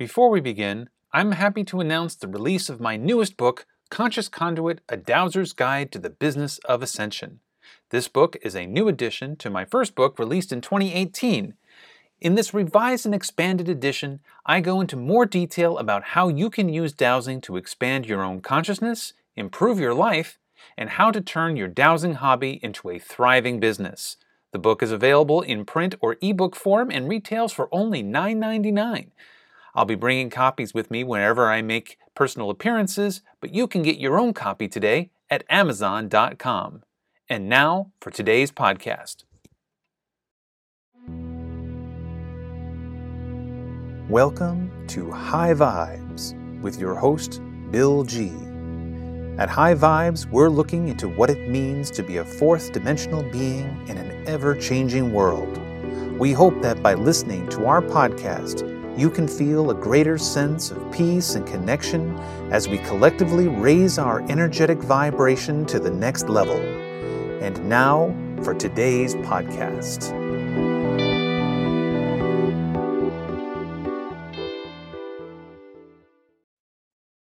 Before we begin, I'm happy to announce the release of my newest book, Conscious Conduit: A Dowser's Guide to the Business of Ascension. This book is a new addition to my first book released in 2018. In this revised and expanded edition, I go into more detail about how you can use dowsing to expand your own consciousness, improve your life, and how to turn your dowsing hobby into a thriving business. The book is available in print or ebook form and retails for only $9.99. I'll be bringing copies with me whenever I make personal appearances, but you can get your own copy today at Amazon.com. And now for today's podcast. Welcome to High Vibes with your host, Bill G. At High Vibes, we're looking into what it means to be a fourth-dimensional being in an ever-changing world. We hope that by listening to our podcast, you can feel a greater sense of peace and connection as we collectively raise our energetic vibration to the next level. And now for today's podcast.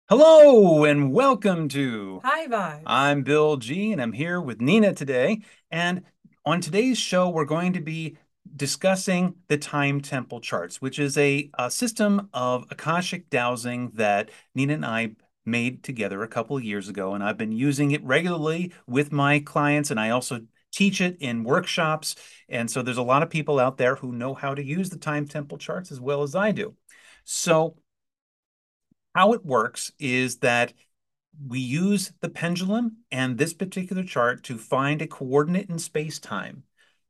Hello and welcome to High Vibes. I'm Bill G and I'm here with Nina today. And on today's show, we're going to be discussing the Time Temple Charts, which is a system of Akashic dowsing that Nina and I made together a couple of years ago, and I've been using it regularly with my clients, and I also teach it in workshops, and so there's a lot of people out there who know how to use the Time Temple Charts as well as I do. So how it works is that we use the pendulum and this particular chart to find a coordinate in space-time.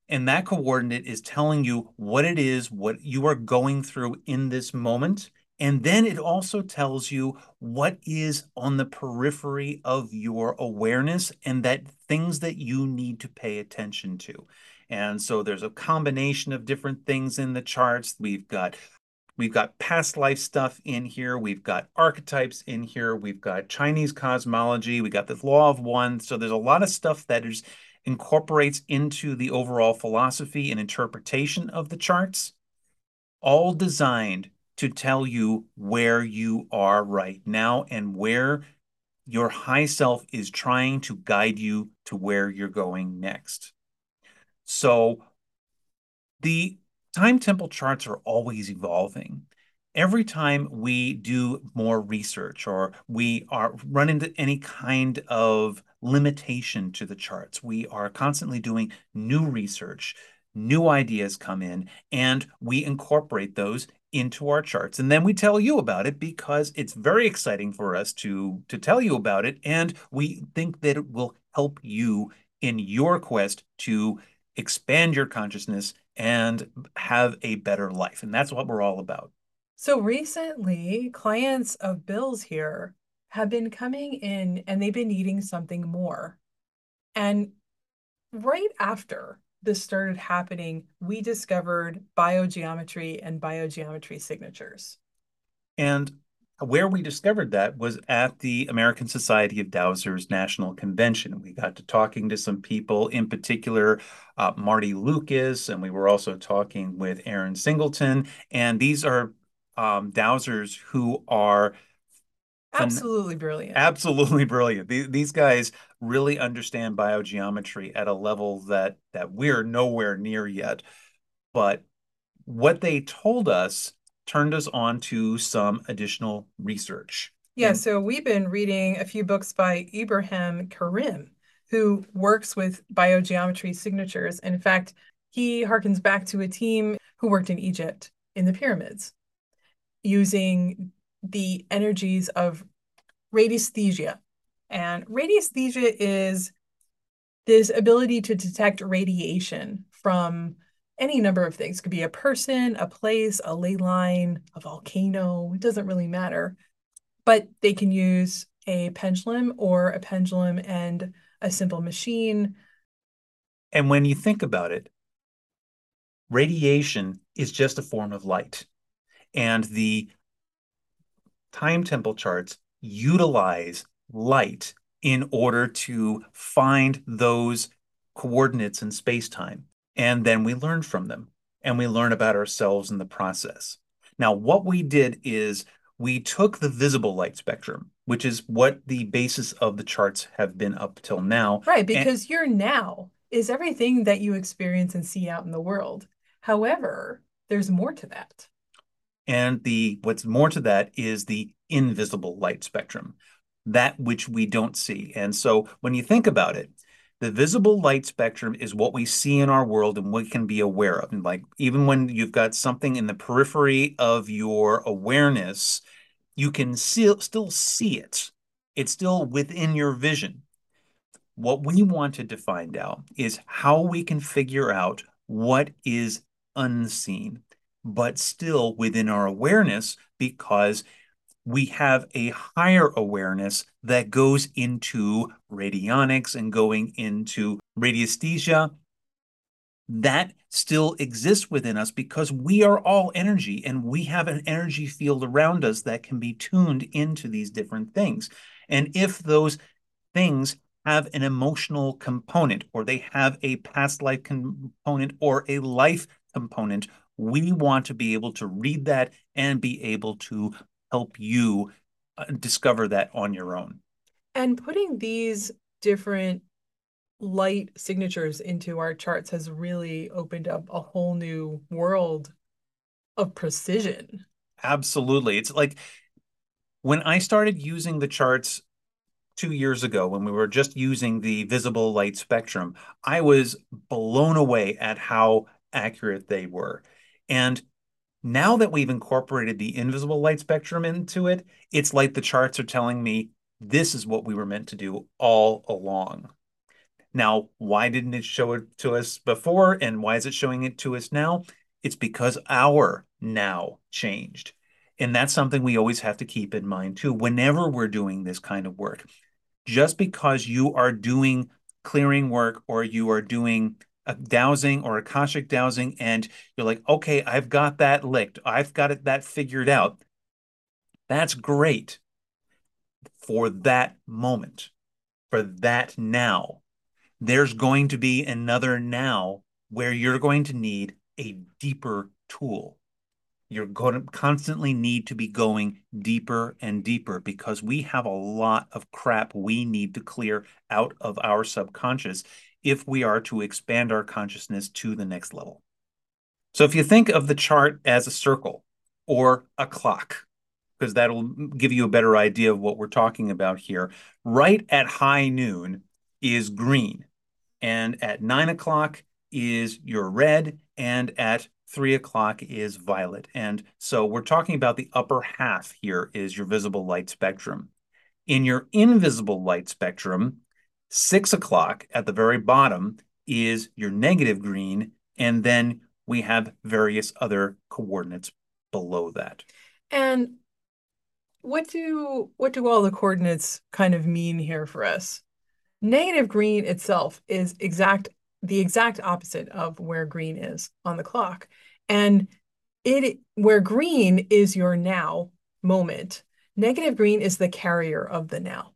And that coordinate is telling you what it is, what you are going through in this moment. And then it also tells you what is on the periphery of your awareness and that things that you need to pay attention to. And so there's a combination of different things in the charts. We've got past life stuff in here. We've got archetypes in here. We've got Chinese cosmology. We got the Law of One. So there's a lot of stuff that is incorporates into the overall philosophy and interpretation of the charts, all designed to tell you where you are right now and where your high self is trying to guide you to where you're going next. So the Time Temple charts are always evolving. Every time we do more research or we are run into any kind of limitation to the charts, we are constantly doing new research, new ideas come in, and we incorporate those into our charts. And then we tell you about it because it's very exciting for us to tell you about it. And we think that it will help you in your quest to expand your consciousness and have a better life. And that's what we're all about. So recently, clients of Bill's here have been coming in and they've been needing something more. And right after this started happening, we discovered biogeometry and biogeometry signatures. And where we discovered that was at the American Society of Dowsers National Convention. We got to talking to some people, in particular, Marty Lucas, and we were also talking with Aaron Singleton. And these are dowsers who are absolutely brilliant. Absolutely brilliant. These guys really understand biogeometry at a level that we're nowhere near yet. But what they told us turned us on to some additional research. Yeah, so we've been reading a few books by Ibrahim Karim, who works with biogeometry signatures. In fact, he harkens back to a team who worked in Egypt in the pyramids, using the energies of radiesthesia. And radiesthesia is this ability to detect radiation from any number of things. It could be a person, a place, a ley line, a volcano. It doesn't really matter. But they can use a pendulum or a pendulum and a simple machine. And when you think about it, radiation is just a form of light. And the Time Temple charts utilize light in order to find those coordinates in space-time. And then we learn from them, and we learn about ourselves in the process. Now, what we did is we took the visible light spectrum, which is what the basis of the charts have been up till now. Right, because your now is everything that you experience and see out in the world. However, there's more to that. And what's more to that is the invisible light spectrum, that which we don't see. And so when you think about it, the visible light spectrum is what we see in our world and what can be aware of. And like, even when you've got something in the periphery of your awareness, you can still see it. It's still within your vision. What we wanted to find out is how we can figure out what is unseen, but still within our awareness, because we have a higher awareness that goes into radionics and going into radiesthesia. That still exists within us because we are all energy and we have an energy field around us that can be tuned into these different things. And if those things have an emotional component, or they have a past life component or a life component, we want to be able to read that and be able to help you discover that on your own. And putting these different light signatures into our charts has really opened up a whole new world of precision. Absolutely. It's like when I started using the charts 2 years ago, when we were just using the visible light spectrum, I was blown away at how accurate they were. And now that we've incorporated the invisible light spectrum into it, it's like the charts are telling me this is what we were meant to do all along. Now, why didn't it show it to us before, and why is it showing it to us now? It's because our now changed. And that's something we always have to keep in mind too whenever we're doing this kind of work. Just because you are doing clearing work, or you are doing a dowsing or Akashic dowsing, and you're like, okay, I've got that licked, I've got it that figured out. That's great for that moment, for that now. There's going to be another now where you're going to need a deeper tool. You're going to constantly need to be going deeper and deeper, because we have a lot of crap we need to clear out of our subconscious if we are to expand our consciousness to the next level. So if you think of the chart as a circle or a clock, because that'll give you a better idea of what we're talking about here, right at high noon is green, and at 9 o'clock is your red, and at 3 o'clock is violet. And so we're talking about the upper half here is your visible light spectrum. In your invisible light spectrum, 6 o'clock at the very bottom is your negative green, and then we have various other coordinates below that. And what do all the coordinates kind of mean here for us? Negative green itself is the exact opposite of where green is on the clock. And where green is your now moment, negative green is the carrier of the now.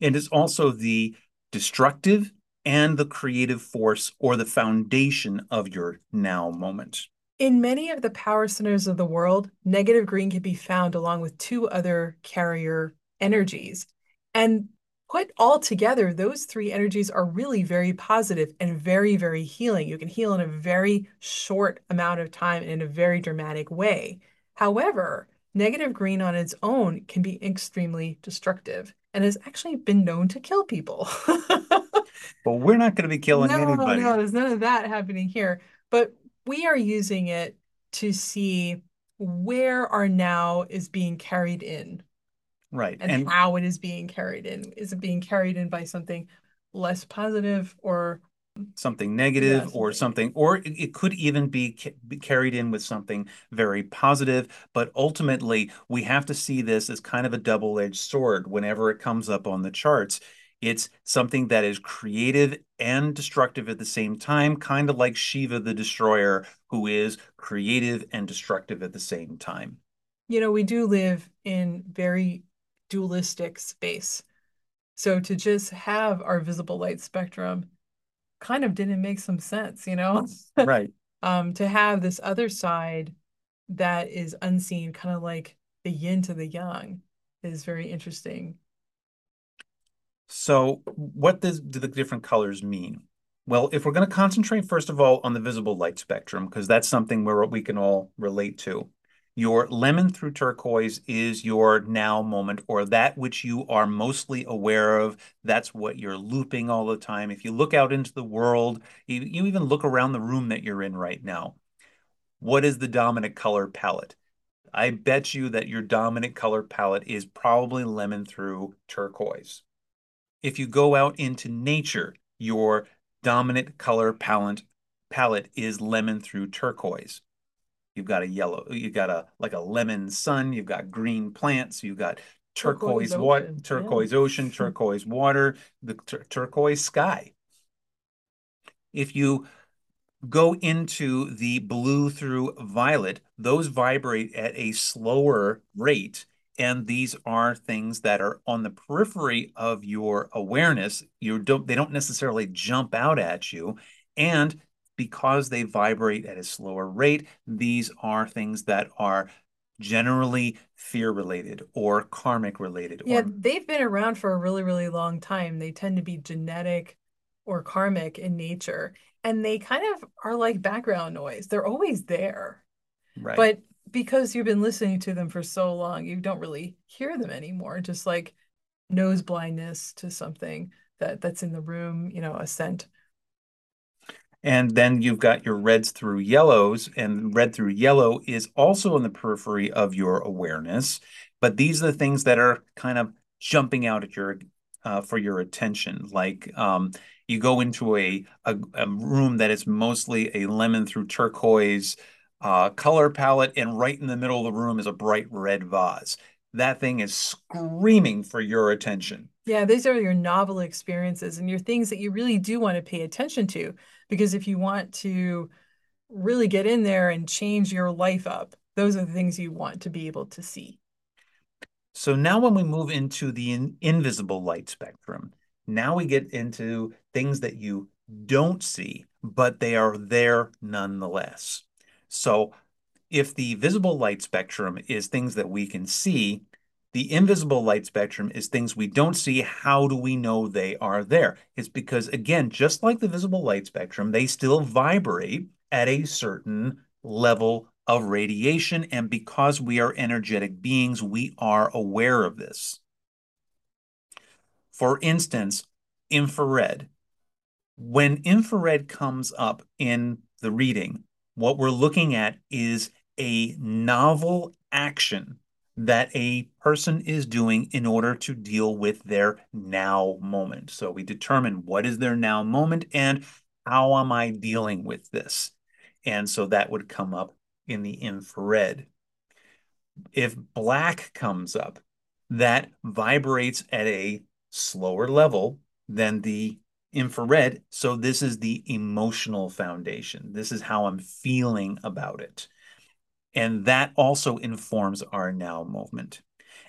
It is also the destructive and the creative force, or the foundation of your now moment. In many of the power centers of the world, negative green can be found along with two other carrier energies. And put all together, those three energies are really very positive and very, very healing. You can heal in a very short amount of time and in a very dramatic way. However, negative green on its own can be extremely destructive and has actually been known to kill people. Well, we're not going to be killing anybody. No, there's none of that happening here. But we are using it to see where our now is being carried in. Right. And how it is being carried in. Is it being carried in by something less positive, or something negative, or something, or it could even be carried in with something very positive. But ultimately, we have to see this as kind of a double-edged sword whenever it comes up on the charts. It's something that is creative and destructive at the same time, kind of like Shiva the Destroyer, who is creative and destructive at the same time. You know, we do live in very dualistic space. So to just have our visible light spectrum kind of didn't make some sense, you know? Right. To have this other side that is unseen, kind of like the yin to the yang, is very interesting. So what do the different colors mean? Well, if we're going to concentrate, first of all, on the visible light spectrum, because that's something where we can all relate to. Your lemon through turquoise is your now moment, or that which you are mostly aware of. That's what you're looping all the time. If you look out into the world, you even look around the room that you're in right now. What is the dominant color palette? I bet you that your dominant color palette is probably lemon through turquoise. If you go out into nature, your dominant color palette is lemon through turquoise. You've got a yellow, you've got like a lemon sun, you've got green plants, you've got turquoise water, turquoise ocean, turquoise water, the turquoise sky. If you go into the blue through violet, those vibrate at a slower rate. And these are things that are on the periphery of your awareness. They don't necessarily jump out at you. And because they vibrate at a slower rate, these are things that are generally fear-related or karmic-related. Yeah, they've been around for a really, really long time. They tend to be genetic or karmic in nature. And they kind of are like background noise. They're always there. Right. But because you've been listening to them for so long, you don't really hear them anymore. Just like nose blindness to something that's in the room, you know, a scent. And then you've got your reds through yellows, and red through yellow is also on the periphery of your awareness. But these are the things that are kind of jumping out at your for your attention. Like you go into a room that is mostly a lemon through turquoise color palette, and right in the middle of the room is a bright red vase. That thing is screaming for your attention. Yeah, these are your novel experiences and your things that you really do want to pay attention to, because if you want to really get in there and change your life up, those are the things you want to be able to see. So now when we move into the invisible light spectrum, now we get into things that you don't see, but they are there nonetheless. So if the visible light spectrum is things that we can see, the invisible light spectrum is things we don't see. How do we know they are there? It's because, again, just like the visible light spectrum, they still vibrate at a certain level of radiation. And because we are energetic beings, we are aware of this. For instance, infrared. When infrared comes up in the reading, what we're looking at is a novel action that a person is doing in order to deal with their now moment. So we determine what is their now moment and how am I dealing with this? And so that would come up in the infrared. If black comes up, that vibrates at a slower level than the infrared. So this is the emotional foundation. This is how I'm feeling about it. And that also informs our now moment.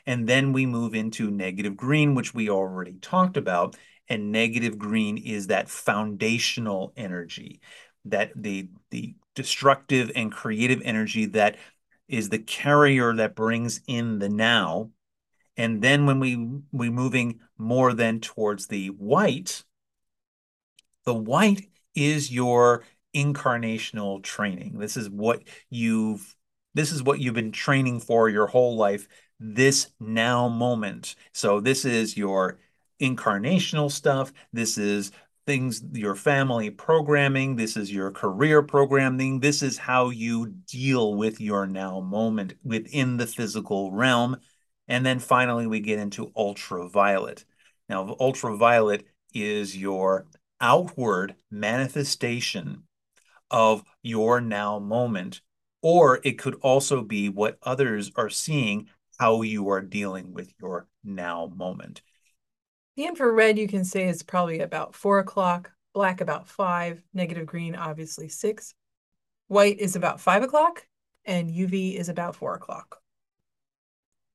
And then we move into negative green, which we already talked about. And negative green is that foundational energy, that the destructive and creative energy that is the carrier that brings in the now. And then when we're moving more than towards the white is your incarnational training. This is what you've been training for your whole life, this now moment. So this is your incarnational stuff. This is things, your family programming. This is your career programming. This is how you deal with your now moment within the physical realm. And then finally, we get into ultraviolet. Now, ultraviolet is your outward manifestation of your now moment, or it could also be what others are seeing, how you are dealing with your now moment. The infrared, you can say, is probably about 4 o'clock, black about 5, negative green, obviously 6. White is about 5 o'clock, and UV is about 4 o'clock.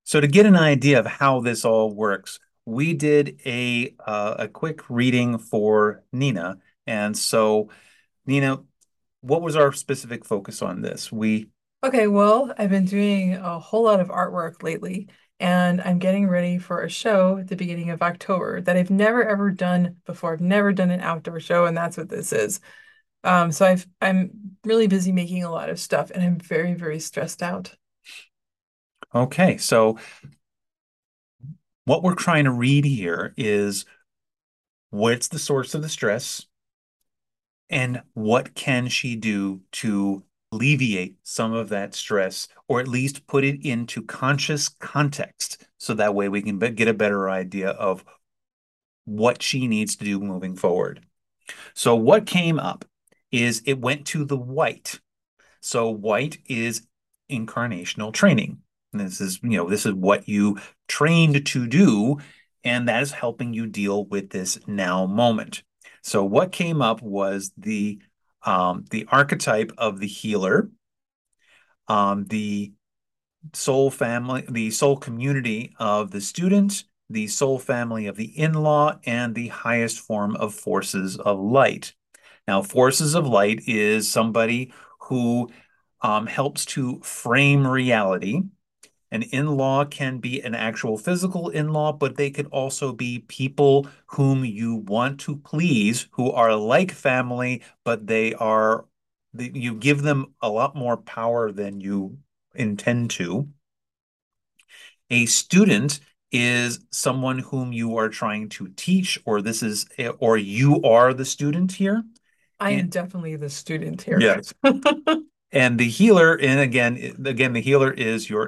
So to get an idea of how this all works, we did a quick reading for Nina. And so, Nina, what was our specific focus on this? We Okay, well, I've been doing a whole lot of artwork lately, and I'm getting ready for a show at the beginning of October that I've never ever done before. I've never done an outdoor show, and that's what this is. So I'm really busy making a lot of stuff, and I'm very, very stressed out. Okay, so what we're trying to read here is what's the source of the stress, and what can she do to alleviate some of that stress, or at least put it into conscious context, so that way we can get a better idea of what she needs to do moving forward. So what came up is it went to the white. So white is incarnational training. And this is what you trained to do, and that is helping you deal with this now moment. So what came up was the archetype of the healer, the soul family, the soul community of the student, the soul family of the in-law, and the highest form of forces of light. Now, forces of light is somebody who helps to frame reality. An in-law can be an actual physical in-law, but they could also be people whom you want to please, who are like family, but you give them a lot more power than you intend to. A student is someone whom you are trying to teach, or you are the student here. I am definitely the student here. Yes. And the healer, and again, the healer is your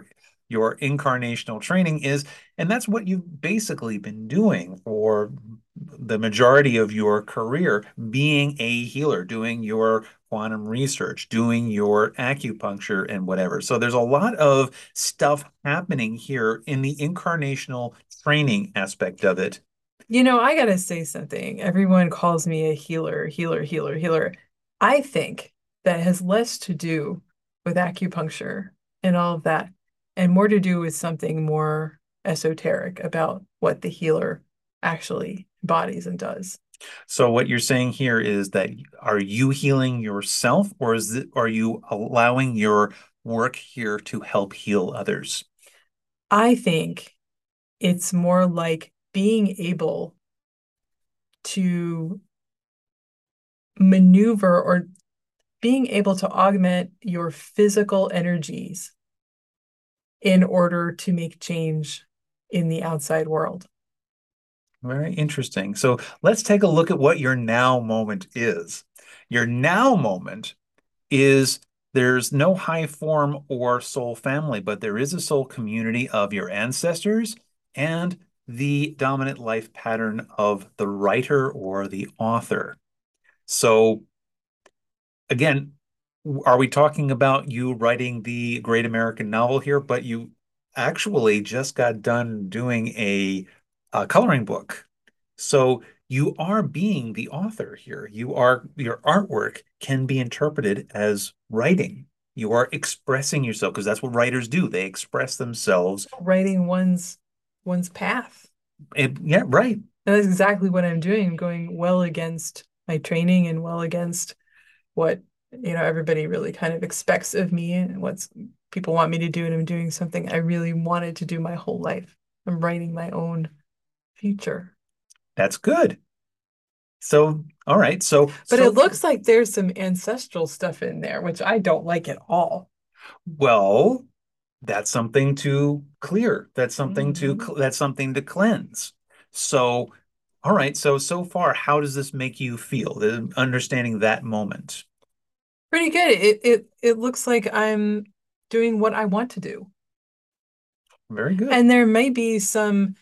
incarnational training is, and that's what you've basically been doing for the majority of your career, being a healer, doing your quantum research, doing your acupuncture and whatever. So there's a lot of stuff happening here in the incarnational training aspect of it. You know, I got to say something. Everyone calls me a healer. I think that has less to do with acupuncture and all of that, and more to do with something more esoteric about what the healer actually embodies and does. So what you're saying here is that, are you healing yourself, or are you allowing your work here to help heal others? I think it's more like being able to maneuver, or being able to augment your physical energies in order to make change in the outside world. Very interesting. So let's take a look at what your now moment is. Your now moment is, there's no high form or soul family, but there is a soul community of your ancestors and the dominant life pattern of the writer or the author. So again, are we talking about you writing the great American novel here? But you actually just got done doing a coloring book. So you are being the author here. Your artwork can be interpreted as writing. You are expressing yourself, because that's what writers do. They express themselves. Writing one's path. Yeah, right. And that's exactly what I'm doing. I'm going well against my training and well against what everybody really kind of expects of me and what people want me to do. And I'm doing something I really wanted to do my whole life. I'm writing my own future. That's good. So, all right. But it looks like there's some ancestral stuff in there, which I don't like at all. Well, that's something to clear. That's something to cleanse. So, all right. So far, how does this make you feel? The understanding that moment. Pretty good. It looks like I'm doing what I want to do. Very good. And there may be some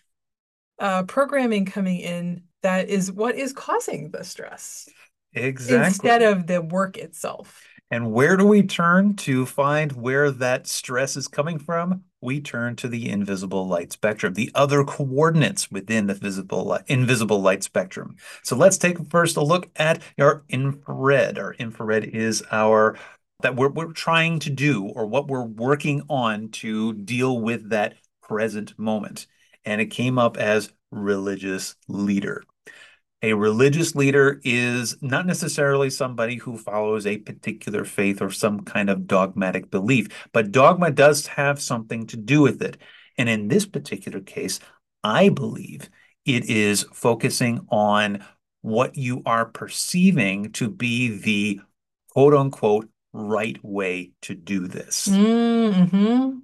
programming coming in that is what is causing the stress. Exactly. Instead of the work itself. And where do we turn to find where that stress is coming from? We turn to the invisible light spectrum, the other coordinates within the invisible light spectrum. So let's take first a look at our infrared. Our infrared is what we're trying to do, or what we're working on to deal with that present moment. And it came up as religious leader. A religious leader is not necessarily somebody who follows a particular faith or some kind of dogmatic belief, but dogma does have something to do with it. And in this particular case, I believe it is focusing on what you are perceiving to be the quote-unquote right way to do this. Mm-hmm.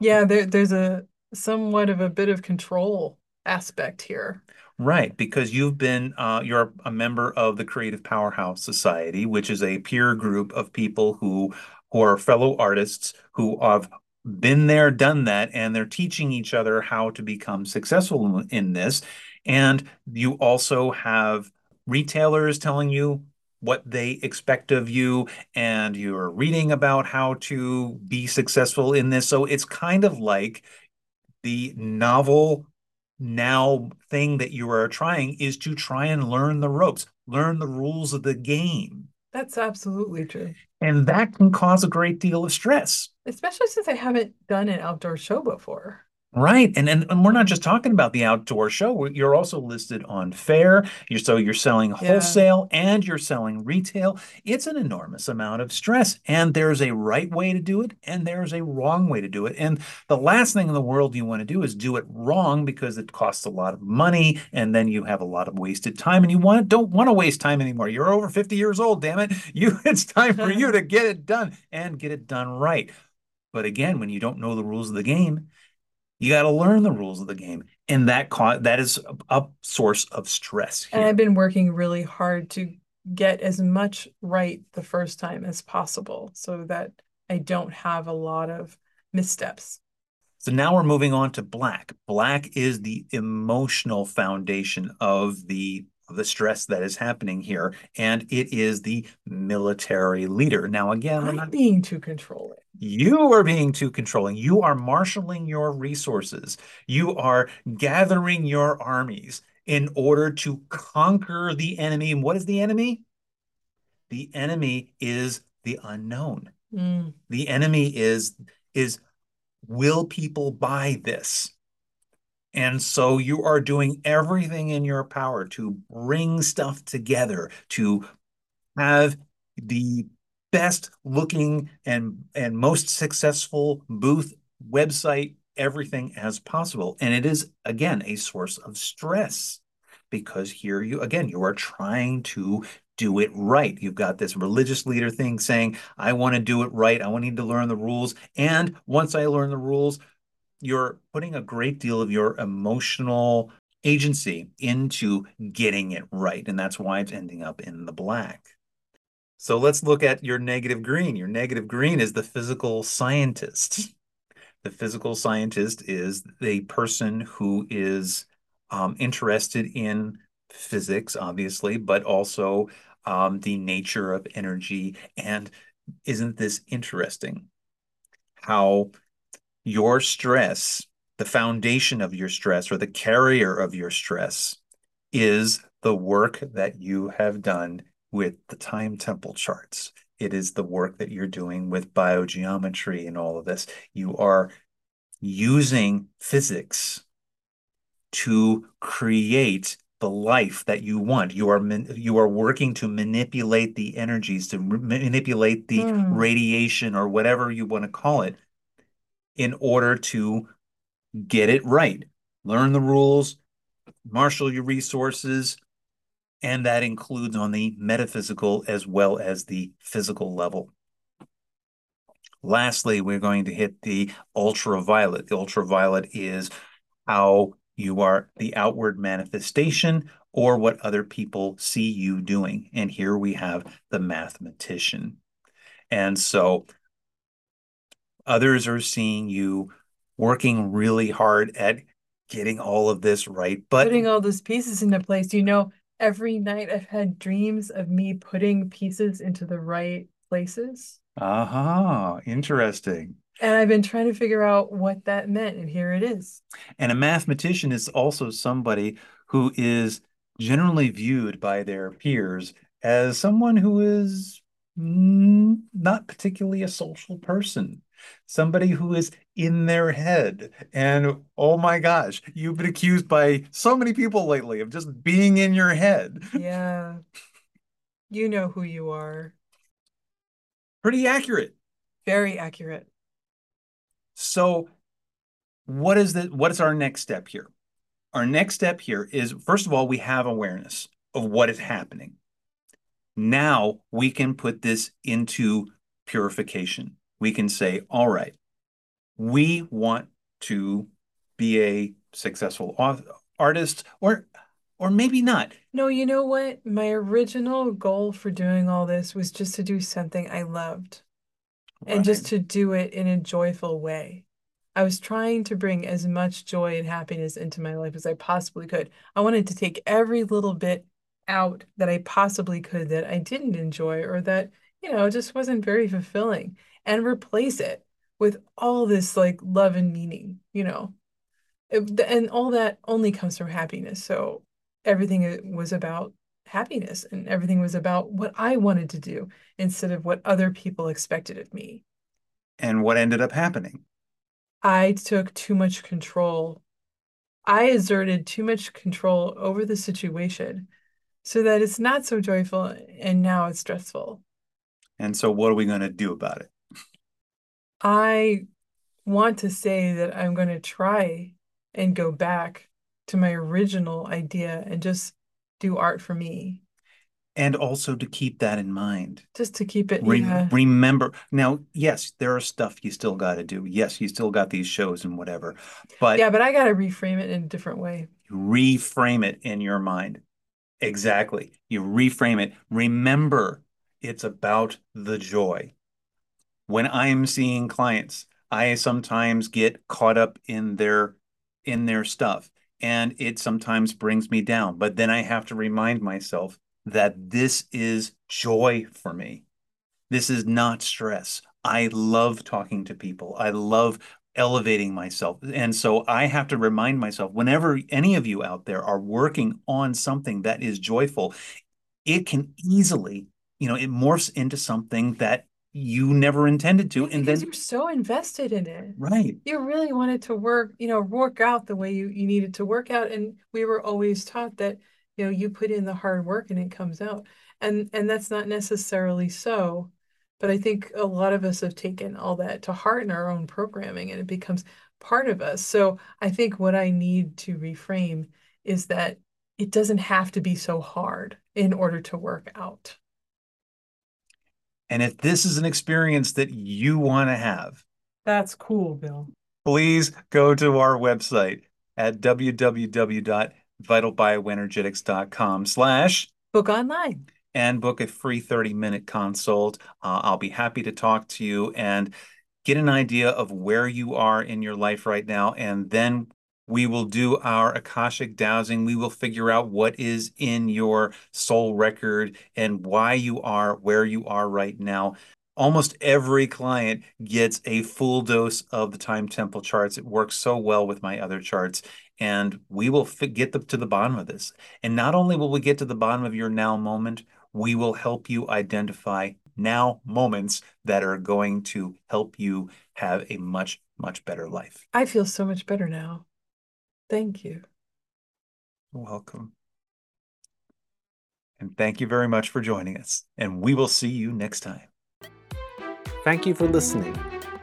Yeah, there's a somewhat of a bit of control aspect here. Right, because you've been, you're a member of the Creative Powerhouse Society, which is a peer group of people who are fellow artists who have been there, done that, and they're teaching each other how to become successful in this. And you also have retailers telling you what they expect of you, and you're reading about how to be successful in this. So it's kind of like the novel now thing that you are trying is to try and learn the ropes, learn the rules of the game. That's absolutely true. And that can cause a great deal of stress. Especially since I haven't done an outdoor show before. Right. And we're not just talking about the outdoor show. You're also listed on fair. So you're selling wholesale and you're selling retail. It's an enormous amount of stress. And there's a right way to do it. And there's a wrong way to do it. And the last thing in the world you want to do is do it wrong, because it costs a lot of money. And then you have a lot of wasted time. And you don't want to waste time anymore. You're over 50 years old, damn it. It's time for you to get it done and get it done right. But again, when you don't know the rules of the game, you got to learn the rules of the game. And that is a source of stress here. And I've been working really hard to get as much right the first time as possible so that I don't have a lot of missteps. So now we're moving on to black. Black is the emotional foundation of the stress that is happening here. And it is the military leader. Now, again, I'm not being too controlling. You are being too controlling. You are marshaling your resources. You are gathering your armies in order to conquer the enemy. And what is the enemy? The enemy is the unknown. Mm. The enemy is will people buy this? And so you are doing everything in your power to bring stuff together, to have the best looking and most successful booth, website, everything as possible. And it is, again, a source of stress, because here you are trying to do it right. You've got this religious leader thing saying, I want to do it right. I need to learn the rules. And once I learn the rules, you're putting a great deal of your emotional agency into getting it right. And that's why it's ending up in the black. So let's look at your negative green. Your negative green is the physical scientist. The physical scientist is a person who is interested in physics, obviously, but also the nature of energy. And isn't this interesting? How your stress, the foundation of your stress, or the carrier of your stress, is the work that you have done with the time temple charts. It is the work that you're doing with biogeometry and all of this. You are using physics to create the life that you want. You are working to manipulate the energies, to manipulate the radiation or whatever you want to call it, in order to get it right. Learn the rules, marshal your resources, and that includes on the metaphysical as well as the physical level. Lastly, we're going to hit the ultraviolet. The ultraviolet is how you are the outward manifestation, or what other people see you doing. And here we have the mathematician. And so others are seeing you working really hard at getting all of this right, but putting all those pieces into place. You know, every night I've had dreams of me putting pieces into the right places. Aha, interesting. And I've been trying to figure out what that meant, and here it is. And a mathematician is also somebody who is generally viewed by their peers as someone who is not particularly a social person. somebody who is in their head. And oh my gosh, you've been accused by so many people lately of just being in your head. Yeah. You know who you are. Pretty accurate. Very accurate. So what is our next step here? Our next step here is, first of all, we have awareness of what is happening. Now we can put this into purification. We can say, all right, we want to be a successful artist, or maybe not. No, you know what? My original goal for doing all this was just to do something I loved, right, and just to do it in a joyful way. I was trying to bring as much joy and happiness into my life as I possibly could. I wanted to take every little bit out that I possibly could that I didn't enjoy, or that, you know, just wasn't very fulfilling, and replace it with all this like love and meaning, you know, and all that only comes from happiness. So everything was about happiness, and everything was about what I wanted to do instead of what other people expected of me. And what ended up happening? I took too much control. I exerted too much control over the situation so that it's not so joyful, and now it's stressful. And so what are we going to do about it? I want to say that I'm going to try and go back to my original idea and just do art for me. And also to keep that in mind. Just to keep it, remember. Now, yes, there are stuff you still got to do. Yes, you still got these shows and whatever. But yeah, but I got to reframe it in a different way. Reframe it in your mind. Exactly. You reframe it. Remember, it's about the joy. When I'm seeing clients, I sometimes get caught up in their stuff. And it sometimes brings me down. But then I have to remind myself that this is joy for me. This is not stress. I love talking to people. I love elevating myself. And so I have to remind myself, whenever any of you out there are working on something that is joyful, it can easily, you know, it morphs into something that you never intended to. And then you're so invested in it. Right. You really wanted to work, you know, work out the way you needed to work out. And we were always taught that, you know, you put in the hard work and it comes out. And that's not necessarily so. But I think a lot of us have taken all that to heart in our own programming, and it becomes part of us. So I think what I need to reframe is that it doesn't have to be so hard in order to work out. And if this is an experience that you want to have, that's cool, Bill. Please go to our website at www.vitalbioenergetics.com/bookonline and book a free 30-minute consult. I'll be happy to talk to you and get an idea of where you are in your life right now. And then we will do our Akashic dowsing. We will figure out what is in your soul record and why you are where you are right now. Almost every client gets a full dose of the Time Temple charts. It works so well with my other charts. And we will get to the bottom of this. And not only will we get to the bottom of your now moment, we will help you identify now moments that are going to help you have a much, much better life. I feel so much better now. Thank you. Welcome. And thank you very much for joining us. And we will see you next time. Thank you for listening.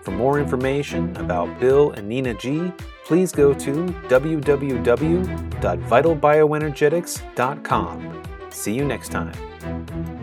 For more information about Bill and Nina Gee, please go to www.vitalbioenergetics.com. See you next time.